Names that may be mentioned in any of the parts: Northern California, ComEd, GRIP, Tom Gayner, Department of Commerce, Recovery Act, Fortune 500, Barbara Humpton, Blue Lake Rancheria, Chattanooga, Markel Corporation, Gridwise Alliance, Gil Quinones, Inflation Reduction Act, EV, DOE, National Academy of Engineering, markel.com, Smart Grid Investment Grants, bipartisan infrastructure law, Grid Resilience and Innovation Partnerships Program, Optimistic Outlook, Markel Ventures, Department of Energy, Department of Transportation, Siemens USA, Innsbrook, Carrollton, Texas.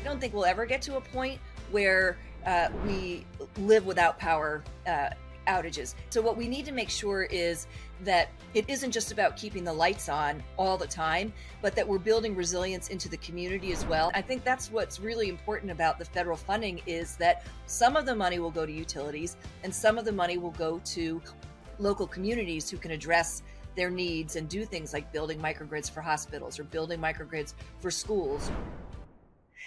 I don't think we'll ever get to a point where we live without power outages. So what we need to make sure is that it isn't just about keeping the lights on all the time, but that we're building resilience into the community as well. I think that's what's really important about the federal funding is that some of the money will go to utilities and some of the money will go to local communities who can address their needs and do things like building microgrids for hospitals or building microgrids for schools.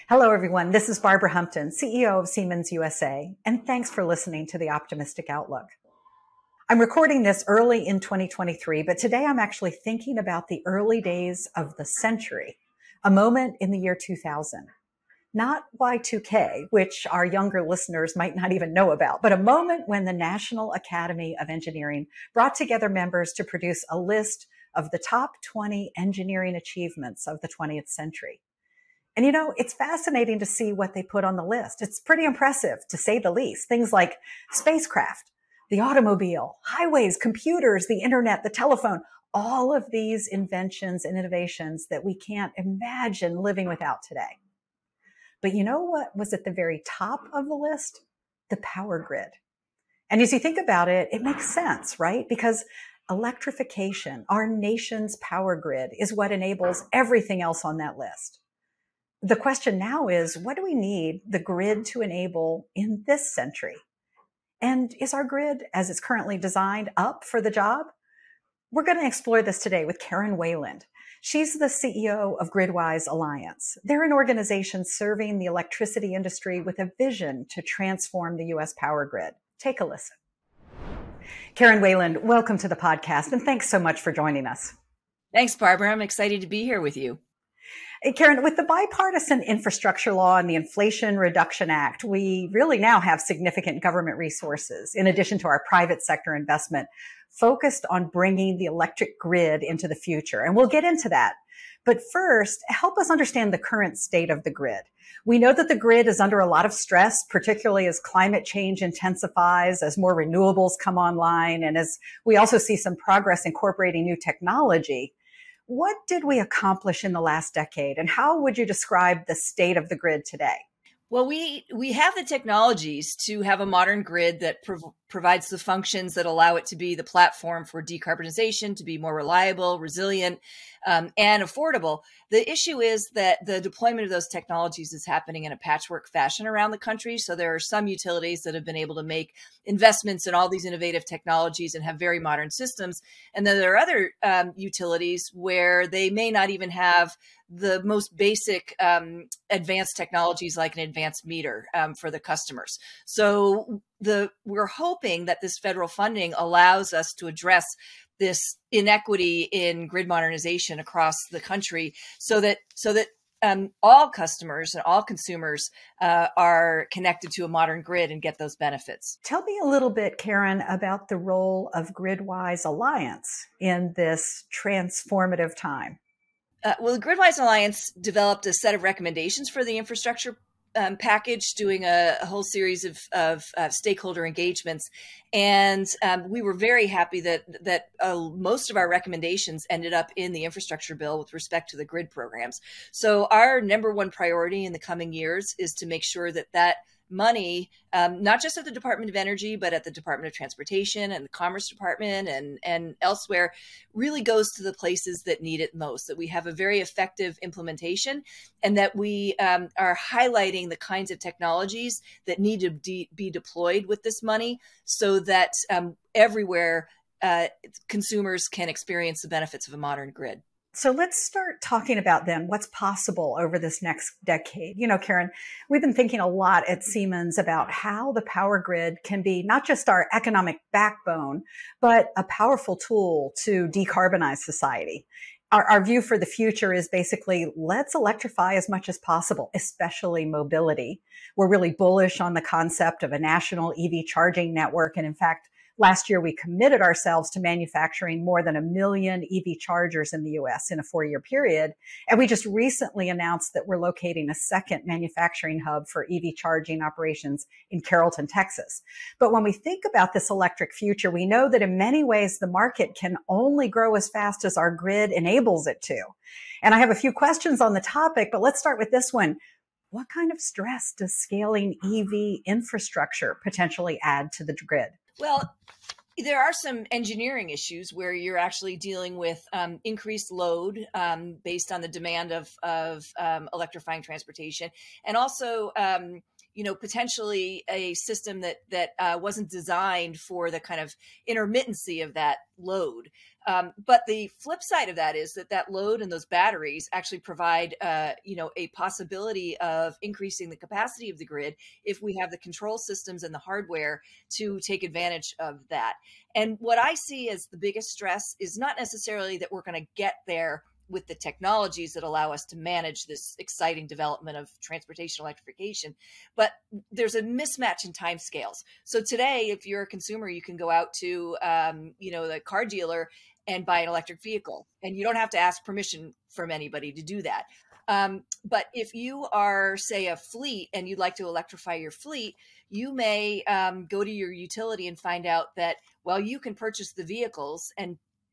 Hello, everyone. This is Barbara Humpton, CEO of Siemens USA, and thanks for listening to the Optimistic Outlook. I'm recording this early in 2023, but today I'm actually thinking about the early days of the century, a moment in the year 2000. Not Y2K, which our younger listeners might not even know about, but a moment when the National Academy of Engineering brought together members to produce a list of the top 20 engineering achievements of the 20th century. And you know, it's fascinating to see what they put on the list. It's pretty impressive, to say the least. Things like spacecraft, the automobile, highways, computers, the internet, the telephone, all of these inventions and innovations that we can't imagine living without today. But you know what was at the very top of the list? The power grid. And as you think about it, it makes sense, right? Because electrification, our nation's power grid, is what enables everything else on that list. The question now is, what do we need the grid to enable in this century? And is our grid, as it's currently designed, up for the job? We're going to explore this today with Karen Wayland. She's the CEO of Gridwise Alliance. They're an organization serving the electricity industry with a vision to transform the U.S. power grid. Take a listen. Karen Wayland, welcome to the podcast, and thanks so much for joining us. Thanks, Barbara. I'm excited to be here with you. Karen, with the bipartisan infrastructure law and the Inflation Reduction Act, we really now have significant government resources, in addition to our private sector investment, focused on bringing the electric grid into the future. And we'll get into that. But first, help us understand the current state of the grid. We know that the grid is under a lot of stress, particularly as climate change intensifies, as more renewables come online, and as we also see some progress incorporating new technology. What did we accomplish in the last decade, and how would you describe the state of the grid today? Well, we have the technologies to have a modern grid that provides the functions that allow it to be the platform for decarbonization, to be more reliable, resilient, and affordable. The issue is that the deployment of those technologies is happening in a patchwork fashion around the country. So there are some utilities that have been able to make investments in all these innovative technologies and have very modern systems. And then there are other utilities where they may not even have the most basic advanced technologies like an advanced meter for the customers. So we're hoping that this federal funding allows us to address this inequity in grid modernization across the country so that all customers and all consumers are connected to a modern grid and get those benefits. Tell me a little bit, Karen, about the role of Gridwise Alliance in this transformative time. Well, the Gridwise Alliance developed a set of recommendations for the infrastructure package, doing a whole series of stakeholder engagements. And we were very happy that most of our recommendations ended up in the infrastructure bill with respect to the grid programs. So our number one priority in the coming years is to make sure that money, not just at the Department of Energy, but at the Department of Transportation and the Commerce Department and elsewhere, really goes to the places that need it most, that we have a very effective implementation, and that we are highlighting the kinds of technologies that need to be deployed with this money so that everywhere consumers can experience the benefits of a modern grid. So let's start talking about then what's possible over this next decade. You know, Karen, we've been thinking a lot at Siemens about how the power grid can be not just our economic backbone, but a powerful tool to decarbonize society. Our view for the future is basically, let's electrify as much as possible, especially mobility. We're really bullish on the concept of a national EV charging network. And in fact, last year, we committed ourselves to manufacturing more than 1 million EV chargers in the U.S. in a 4-year period. And we just recently announced that we're locating a second manufacturing hub for EV charging operations in Carrollton, Texas. But when we think about this electric future, we know that in many ways, the market can only grow as fast as our grid enables it to. And I have a few questions on the topic, but let's start with this one. what kind of stress does scaling EV infrastructure potentially add to the grid? Well, there are some engineering issues where you're actually dealing with increased load based on the demand of electrifying transportation, and also potentially a system that wasn't designed for the kind of intermittency of that load. But the flip side of that is that load and those batteries actually provide, a possibility of increasing the capacity of the grid if we have the control systems and the hardware to take advantage of that. And what I see as the biggest stress is not necessarily that we're going to get there with the technologies that allow us to manage this exciting development of transportation electrification, but there's a mismatch in timescales. So today, if you're a consumer, you can go out to, the car dealer and buy an electric vehicle, and you don't have to ask permission from anybody to do that. But if you are, say, a fleet and you'd like to electrify your fleet, you may go to your utility and find out that, well, you can purchase the vehicles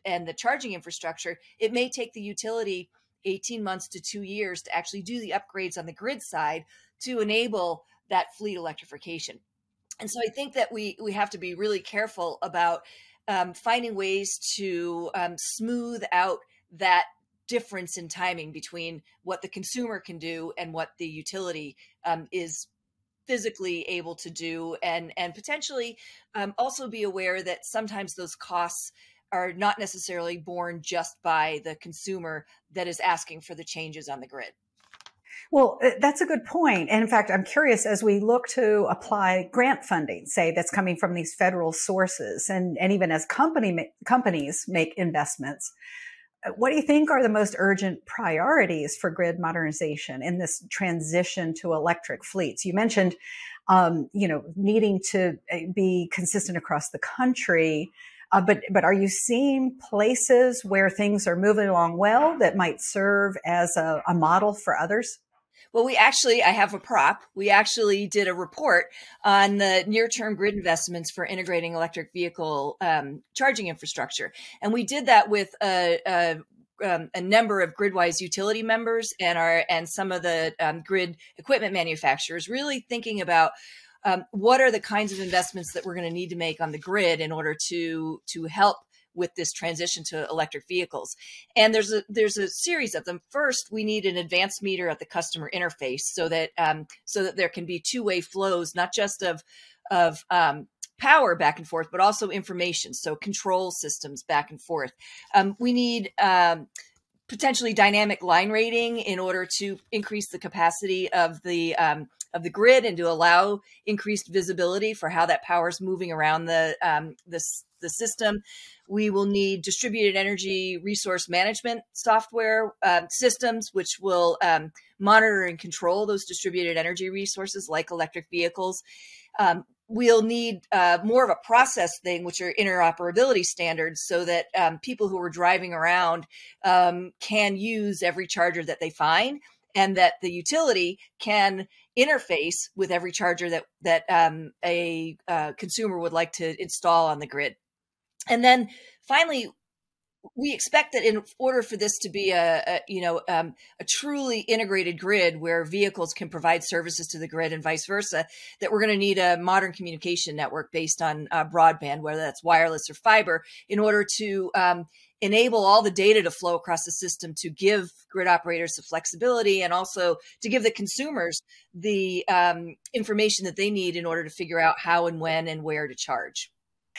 and the charging infrastructure, it may take the utility 18 months to 2 years to actually do the upgrades on the grid side to enable that fleet electrification. And so I think that we have to be really careful about finding ways to smooth out that difference in timing between what the consumer can do and what the utility is physically able to do, and potentially also be aware that sometimes those costs are not necessarily borne just by the consumer that is asking for the changes on the grid. Well, that's a good point. And in fact, I'm curious, as we look to apply grant funding, say that's coming from these federal sources, and even as companies make investments, what do you think are the most urgent priorities for grid modernization in this transition to electric fleets? You mentioned, needing to be consistent across the country. But are you seeing places where things are moving along well that might serve as a model for others? Well, I have a prop. We actually did a report on the near-term grid investments for integrating electric vehicle charging infrastructure. And we did that with a number of Gridwise utility members and some of the grid equipment manufacturers, really thinking about what are the kinds of investments that we're going to need to make on the grid in order to help with this transition to electric vehicles. And there's a series of them. First, we need an advanced meter at the customer interface so that there can be two-way flows, not just of power back and forth, but also information. So control systems back and forth. We need potentially dynamic line rating in order to increase the capacity of the grid and to allow increased visibility for how that power is moving around the system. We will need distributed energy resource management software systems, which will monitor and control those distributed energy resources like electric vehicles. We'll need more of a process thing, which are interoperability standards, so that people who are driving around can use every charger that they find, and that the utility can interface with every charger that a consumer would like to install on the grid. And then finally, we expect that in order for this to be a truly integrated grid where vehicles can provide services to the grid and vice versa, that we're going to need a modern communication network based on broadband, whether that's wireless or fiber, in order to enable all the data to flow across the system, to give grid operators the flexibility and also to give the consumers the information that they need in order to figure out how and when and where to charge.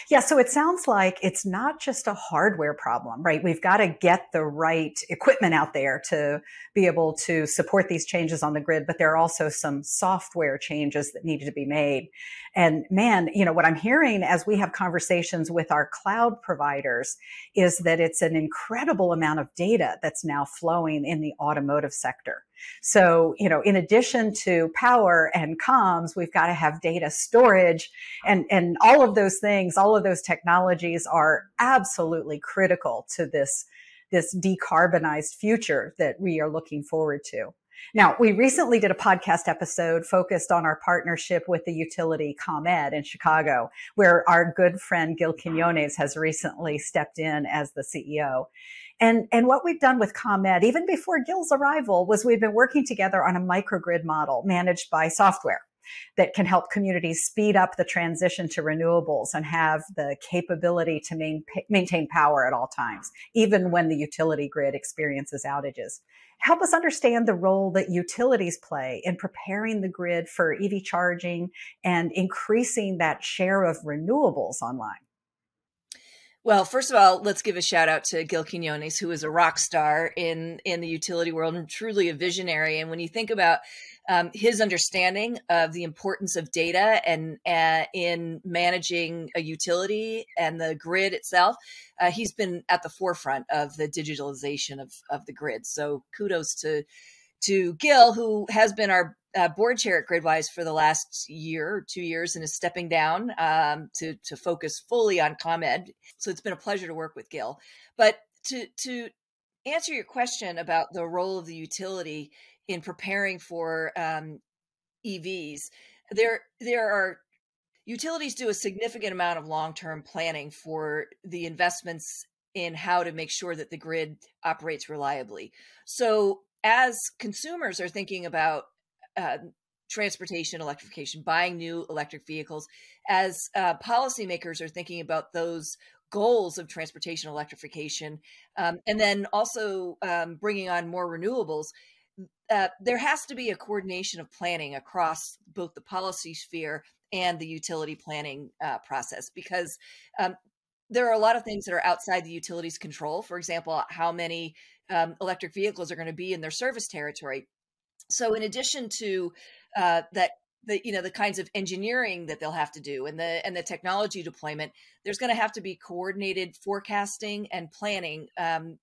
Yeah, so it sounds like it's not just a hardware problem, right? We've got to get the right equipment out there to be able to support these changes on the grid, but there are also some software changes that needed to be made. And man, what I'm hearing as we have conversations with our cloud providers is that it's an incredible amount of data that's now flowing in the automotive sector. So, in addition to power and comms, we've got to have data storage and all of those things, all of those technologies are absolutely critical to this decarbonized future that we are looking forward to. Now, we recently did a podcast episode focused on our partnership with the utility ComEd in Chicago, where our good friend Gil Quinones has recently stepped in as the CEO. And what we've done with ComEd, even before Gil's arrival, was we've been working together on a microgrid model managed by software that can help communities speed up the transition to renewables and have the capability to maintain power at all times, even when the utility grid experiences outages. Help us understand the role that utilities play in preparing the grid for EV charging and increasing that share of renewables online. Well, first of all, let's give a shout out to Gil Quinones, who is a rock star in the utility world and truly a visionary. And when you think about his understanding of the importance of data and in managing a utility and the grid itself, he's been at the forefront of the digitalization of the grid. So kudos to Gil, who has been our board chair at Gridwise for the last year or 2 years and is stepping down to focus fully on ComEd. So it's been a pleasure to work with Gil. But to answer your question about the role of the utility in preparing for EVs, there are utilities do a significant amount of long-term planning for the investments in how to make sure that the grid operates reliably. So as consumers are thinking about transportation, electrification, buying new electric vehicles, as policymakers are thinking about those goals of transportation electrification, and then also bringing on more renewables, there has to be a coordination of planning across both the policy sphere and the utility planning process, because there are a lot of things that are outside the utility's control. For example, how many electric vehicles are going to be in their service territory. So in addition to the kinds of engineering that they'll have to do and the technology deployment, there's going to have to be coordinated forecasting and planning,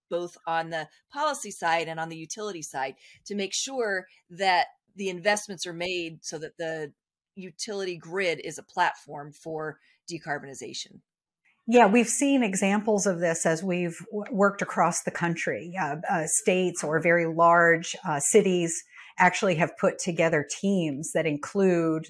both on the policy side and on the utility side, to make sure that the investments are made so that the utility grid is a platform for decarbonization. Yeah, we've seen examples of this as we've worked across the country. States or very large cities actually have put together teams that include,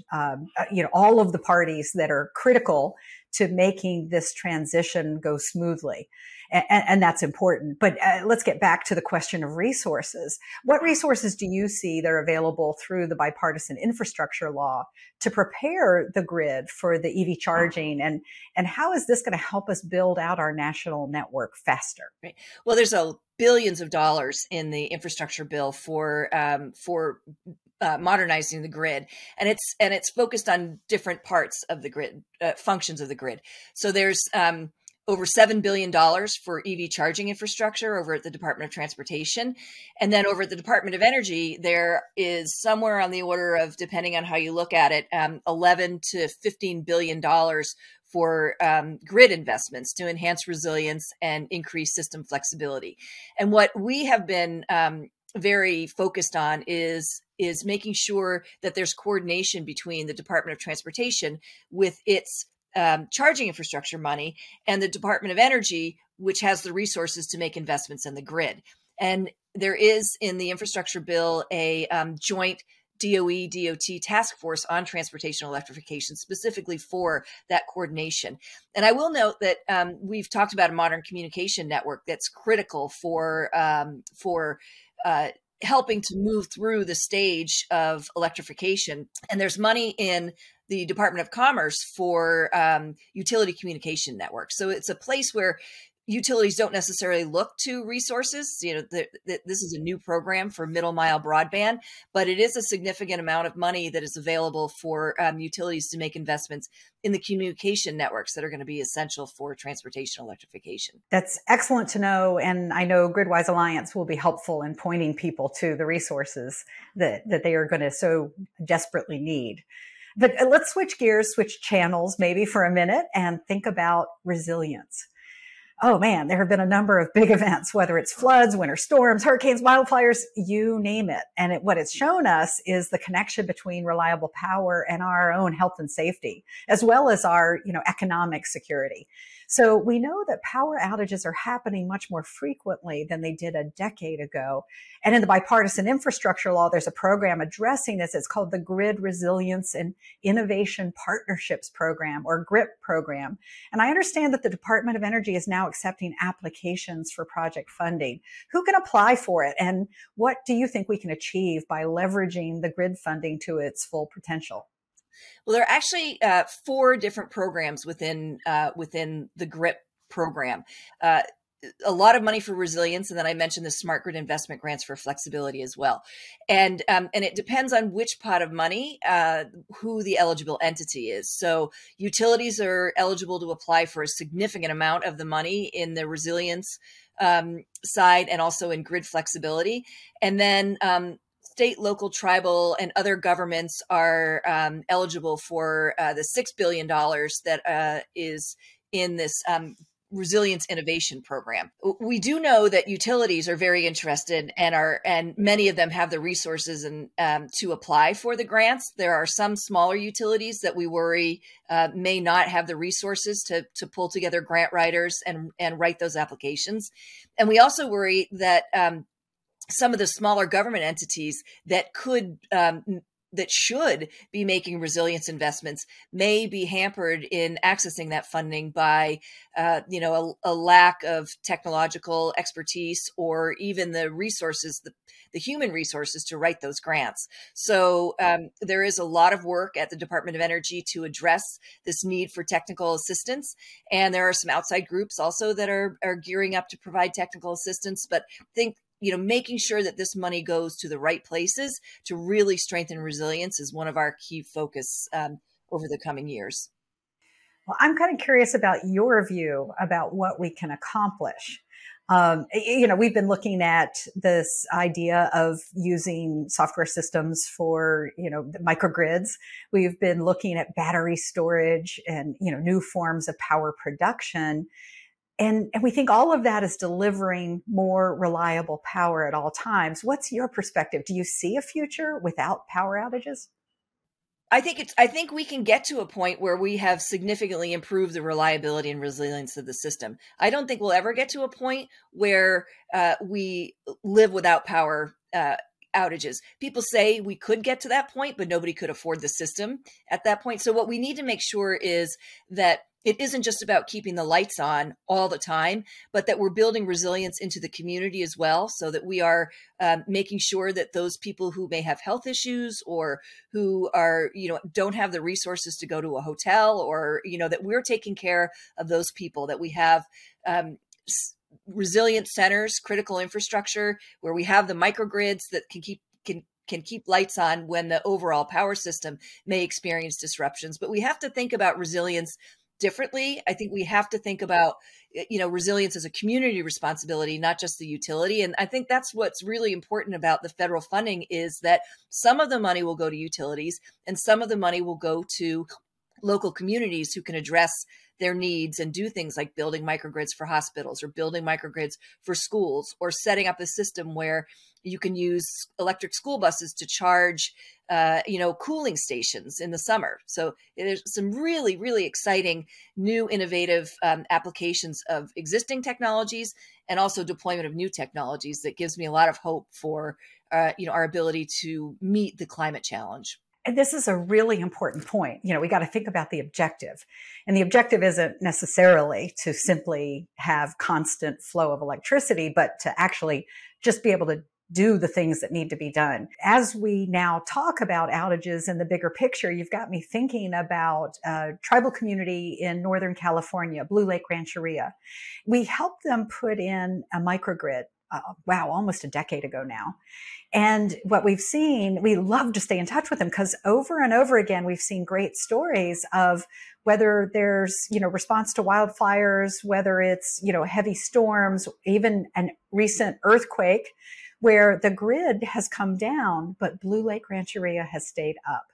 all of the parties that are critical to making this transition go smoothly. And that's important. But let's get back to the question of resources. What resources do you see that are available through the bipartisan infrastructure law to prepare the grid for the EV charging? And how is this going to help us build out our national network faster? Right. Well, there's billions of dollars in the infrastructure bill for modernizing the grid, and it's focused on different parts of the grid, functions of the grid. So there's over $7 billion for EV charging infrastructure over at the Department of Transportation. And then over at the Department of Energy, there is somewhere on the order of, depending on how you look at it, $11 to $15 billion for grid investments to enhance resilience and increase system flexibility. And what we have been very focused on is making sure that there's coordination between the Department of Transportation with its charging infrastructure money and the Department of Energy, which has the resources to make investments in the grid. And there is in the infrastructure bill a joint DOE-DOT task force on transportation electrification, specifically for that coordination. And I will note that we've talked about a modern communication network that's critical for helping to move through the stage of electrification. And there's money in the Department of Commerce for utility communication networks. So it's a place where utilities don't necessarily look to resources. This is a new program for middle mile broadband, but it is a significant amount of money that is available for utilities to make investments in the communication networks that are going to be essential for transportation electrification. That's excellent to know. And I know Gridwise Alliance will be helpful in pointing people to the resources that they are going to so desperately need. But let's switch gears, switch channels maybe for a minute and think about resilience. Oh man, there have been a number of big events, whether it's floods, winter storms, hurricanes, wildfires, you name it. And what it's shown us is the connection between reliable power and our own health and safety, as well as our economic security. So we know that power outages are happening much more frequently than they did a decade ago. And in the bipartisan infrastructure law, there's a program addressing this. It's called the Grid Resilience and Innovation Partnerships Program, or GRIP program. And I understand that the Department of Energy is now accepting applications for project funding. Who can apply for it? And what do you think we can achieve by leveraging the grid funding to its full potential? Well, there are actually four different programs within the GRIP program. A lot of money for resilience, and then I mentioned the Smart Grid Investment Grants for flexibility as well. And it depends on which pot of money, who the eligible entity is. So utilities are eligible to apply for a significant amount of the money in the resilience side and also in grid flexibility. And then state, local, tribal, and other governments are eligible for the $6 billion that is in this resilience innovation program. We do know that utilities are very interested and many of them have the resources and to apply for the grants. There are some smaller utilities that we worry may not have the resources to pull together grant writers and write those applications. And we also worry that some of the smaller government entities that could that should be making resilience investments may be hampered in accessing that funding by, a lack of technological expertise or even the resources, the human resources to write those grants. So there is a lot of work at the Department of Energy to address this need for technical assistance. And there are some outside groups also that are gearing up to provide technical assistance, but making sure that this money goes to the right places to really strengthen resilience is one of our key focus over the coming years. Well, I'm kind of curious about your view about what we can accomplish. We've been looking at this idea of using software systems for, the microgrids. We've been looking at battery storage and, new forms of power production. And we think all of that is delivering more reliable power at all times. What's your perspective? Do you see a future without power outages? I think we can get to a point where we have significantly improved the reliability and resilience of the system. I don't think we'll ever get to a point where we live without power outages. People say we could get to that point, but nobody could afford the system at that point. So what we need to make sure is that it isn't just about keeping the lights on all the time, but that we're building resilience into the community as well, so that we are making sure that those people who may have health issues or who are, don't have the resources to go to a hotel or, that we're taking care of those people, that we have resilient centers, critical infrastructure, where we have the microgrids that can keep lights on when the overall power system may experience disruptions. But we have to think about resilience differently. I think we have to think about, resilience as a community responsibility, not just the utility. And I think that's what's really important about the federal funding is that some of the money will go to utilities and some of the money will go to local communities who can address their needs and do things like building microgrids for hospitals or building microgrids for schools or setting up a system where you can use electric school buses to charge, cooling stations in the summer. So there's some really, really exciting new innovative applications of existing technologies and also deployment of new technologies that gives me a lot of hope for, our ability to meet the climate challenge. And this is a really important point. We got to think about the objective. And the objective isn't necessarily to simply have constant flow of electricity, but to actually just be able to do the things that need to be done. As we now talk about outages in the bigger picture, you've got me thinking about a tribal community in Northern California, Blue Lake Rancheria. We helped them put in a microgrid. Almost a decade ago now. And what we've seen, we love to stay in touch with them because over and over again, we've seen great stories of whether there's, response to wildfires, whether it's, heavy storms, even a recent earthquake where the grid has come down, but Blue Lake Rancheria has stayed up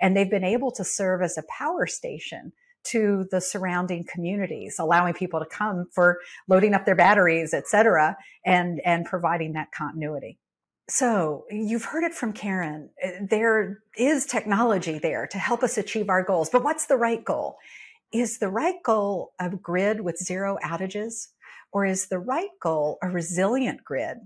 and they've been able to serve as a power station to the surrounding communities, allowing people to come for loading up their batteries, et cetera, and providing that continuity. So you've heard it from Karen. There is technology there to help us achieve our goals, but what's the right goal? is the right goal a grid with zero outages, or is the right goal a resilient grid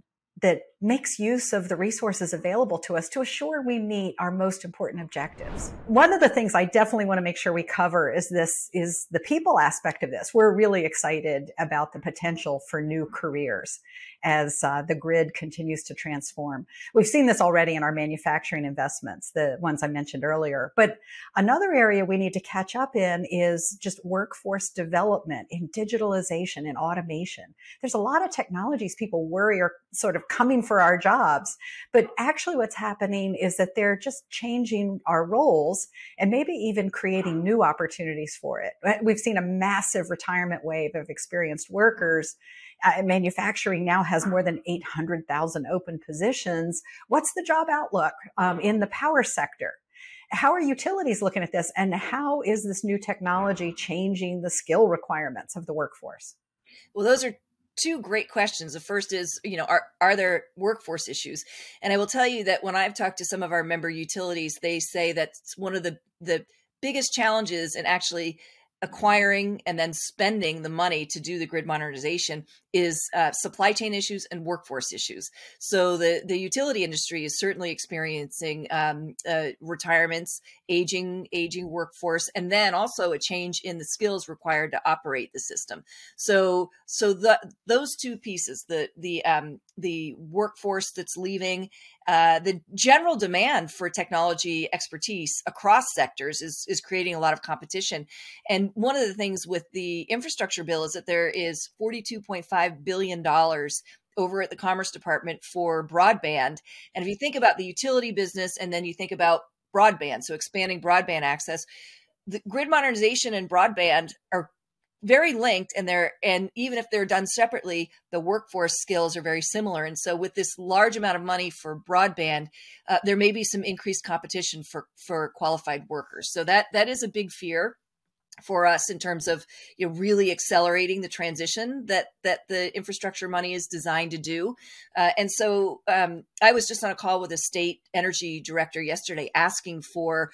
that makes use of the resources available to us to assure we meet our most important objectives? One of the things I definitely want to make sure we cover is the people aspect of this. We're really excited about the potential for new careers as the grid continues to transform. We've seen this already in our manufacturing investments, the ones I mentioned earlier. But another area we need to catch up in is just workforce development, in digitalization and automation. There's a lot of technologies people worry are sort of coming for our jobs, but actually what's happening is that they're just changing our roles and maybe even creating new opportunities for it. We've seen a massive retirement wave of experienced workers. Manufacturing now has more than 800,000 open positions. What's the job outlook in the power sector? How are utilities looking at this? And how is this new technology changing the skill requirements of the workforce? Well, those are two great questions. The first is, you know, are there workforce issues? And I will tell you that when I've talked to some of our member utilities, they say that's one of the biggest challenges in actually acquiring and then spending the money to do the grid modernization is supply chain issues and workforce issues. So the utility industry is certainly experiencing retirements, aging workforce, and then also a change in the skills required to operate the system. So those two pieces, the workforce that's leaving, the general demand for technology expertise across sectors is creating a lot of competition. And one of the things with the infrastructure bill is that there is $42.5 billion over at the Commerce Department for broadband. And if you think about the utility business and then you think about broadband, so expanding broadband access, the grid modernization and broadband are very linked, and even if they're done separately, the workforce skills are very similar. And so, with this large amount of money for broadband, there may be some increased competition for qualified workers. So that is a big fear for us in terms of, you know, really accelerating the transition that the infrastructure money is designed to do. And so I was just on a call with a state energy director yesterday asking for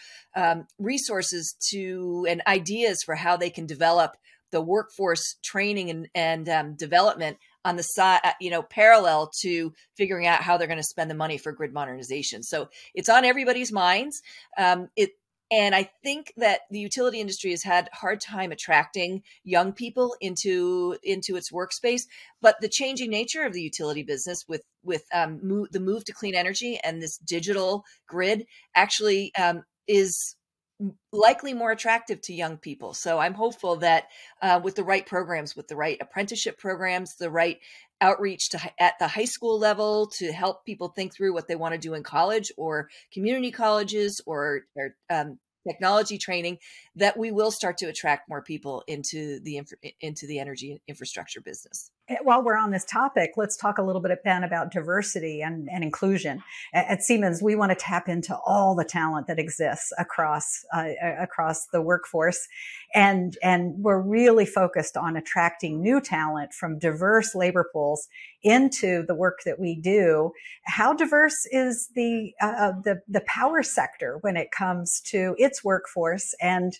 resources to and ideas for how they can develop the workforce training and development on the side, you know, parallel to figuring out how they're going to spend the money for grid modernization. So it's on everybody's minds. And I think that the utility industry has had a hard time attracting young people into its workspace. But the changing nature of the utility business with the move to clean energy and this digital grid actually is likely more attractive to young people. So I'm hopeful that with the right programs, with the right apprenticeship programs, the right outreach at the high school level to help people think through what they want to do in college or community colleges or technology training, that we will start to attract more people into the energy infrastructure business. While we're on this topic, let's talk a little bit, Ben, about diversity and inclusion. At Siemens, we want to tap into all the talent that exists across the workforce. And we're really focused on attracting new talent from diverse labor pools into the work that we do. How diverse is the power sector when it comes to its workforce? And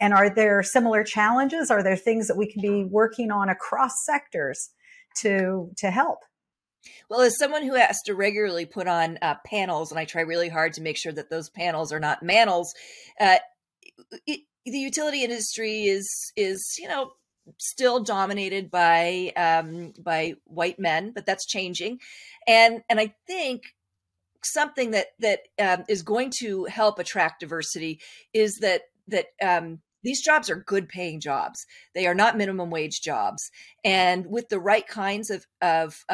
are there similar challenges? Are there things that we can be working on across sectors to help? Well, as someone who has to regularly put on panels, and I try really hard to make sure that those panels are not manels, the utility industry is, you know, still dominated by white men, but that's changing, and I think something that is going to help attract diversity is that these jobs are good paying jobs. They are not minimum wage jobs. And with the right kinds of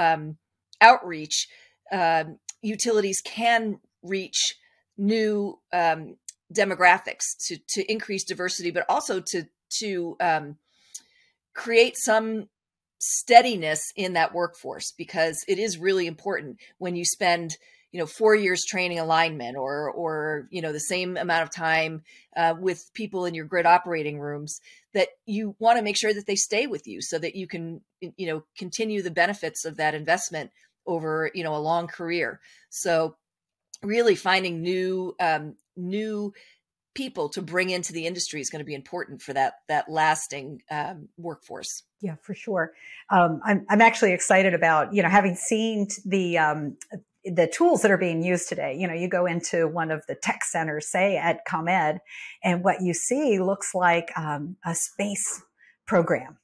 outreach, utilities can reach new demographics to increase diversity, but also to create some steadiness in that workforce, because it is really important when you spend, you know, 4 years training a lineman or, you know, the same amount of time with people in your grid operating rooms, that you want to make sure that they stay with you so that you can, you know, continue the benefits of that investment over, you know, a long career. So really finding new people to bring into the industry is going to be important for that lasting workforce. Yeah, for sure. I'm actually excited about, having seen the tools that are being used today. You go into one of the tech centers, say at ComEd, and what you see looks like a space program,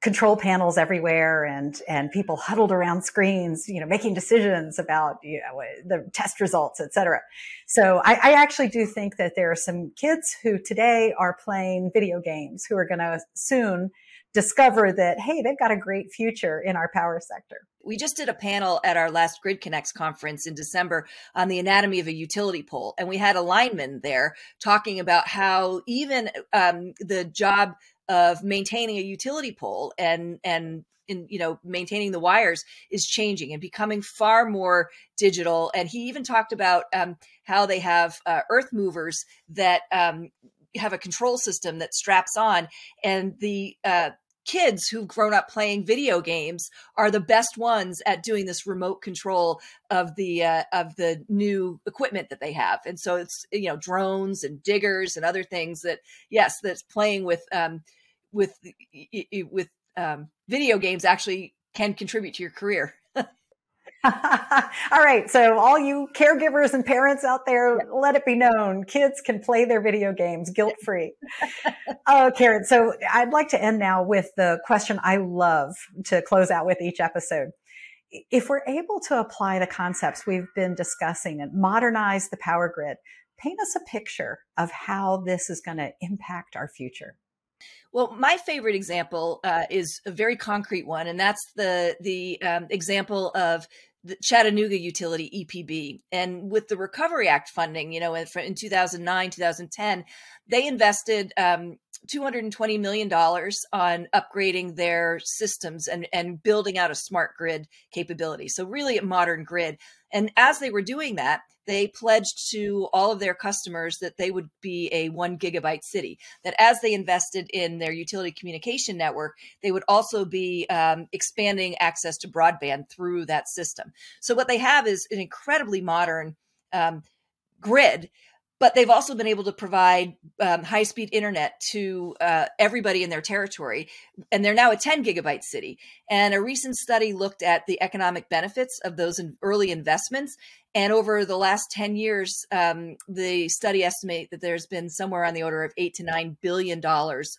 control panels everywhere and people huddled around screens, making decisions about, the test results, et cetera. So I actually do think that there are some kids who today are playing video games who are going to soon discover that, hey, they've got a great future in our power sector. We just did a panel at our last Grid Connects conference in December on the anatomy of a utility pole. And we had a lineman there talking about how even the job of maintaining a utility pole and maintaining the wires is changing and becoming far more digital. And he even talked about how they have earth movers that have a control system that straps on, and the kids who've grown up playing video games are the best ones at doing this remote control of the new equipment that they have. And so it's, drones and diggers and other things that, yes, that's playing with video games actually can contribute to your career. All right. So all you caregivers and parents out there, yeah, let it be known, kids can play their video games guilt-free. Oh, Karen, so I'd like to end now with the question I love to close out with each episode. If we're able to apply the concepts we've been discussing and modernize the power grid, paint us a picture of how this is going to impact our future. Well, my favorite example is a very concrete one, and that's the example of the Chattanooga utility, EPB. And with the Recovery Act funding, in 2009, 2010, they invested $220 million on upgrading their systems and building out a smart grid capability. So really a modern grid. And as they were doing that, they pledged to all of their customers that they would be a 1 gigabyte city, that as they invested in their utility communication network, they would also be expanding access to broadband through that system. So what they have is an incredibly modern grid, but they've also been able to provide high-speed internet to everybody in their territory. And they're now a 10 gigabyte city. And a recent study looked at the economic benefits of those early investments. And over the last 10 years, the study estimate that there's been somewhere on the order of $8 to $9 billion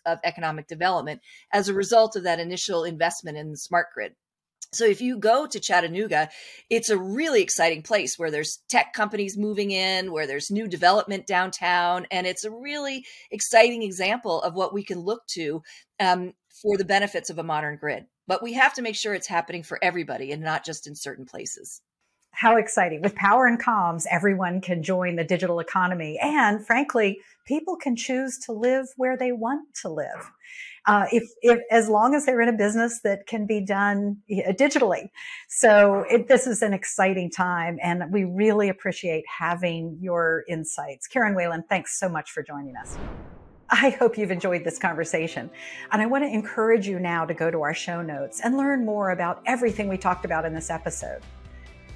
of economic development as a result of that initial investment in the smart grid. So if you go to Chattanooga, it's a really exciting place where there's tech companies moving in, where there's new development downtown. And it's a really exciting example of what we can look to for the benefits of a modern grid. But we have to make sure it's happening for everybody and not just in certain places. How exciting. With power and comms, everyone can join the digital economy. And frankly, people can choose to live where they want to live. If as long as they're in a business that can be done digitally. So this is an exciting time, and we really appreciate having your insights. Karen Wayland, thanks so much for joining us. I hope you've enjoyed this conversation, and I want to encourage you now to go to our show notes and learn more about everything we talked about in this episode.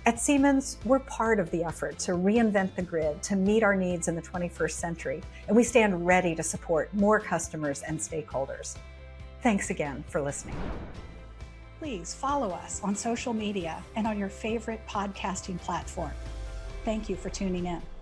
At Siemens, we're part of the effort to reinvent the grid to meet our needs in the 21st century, and we stand ready to support more customers and stakeholders. Thanks again for listening. Please follow us on social media and on your favorite podcasting platform. Thank you for tuning in.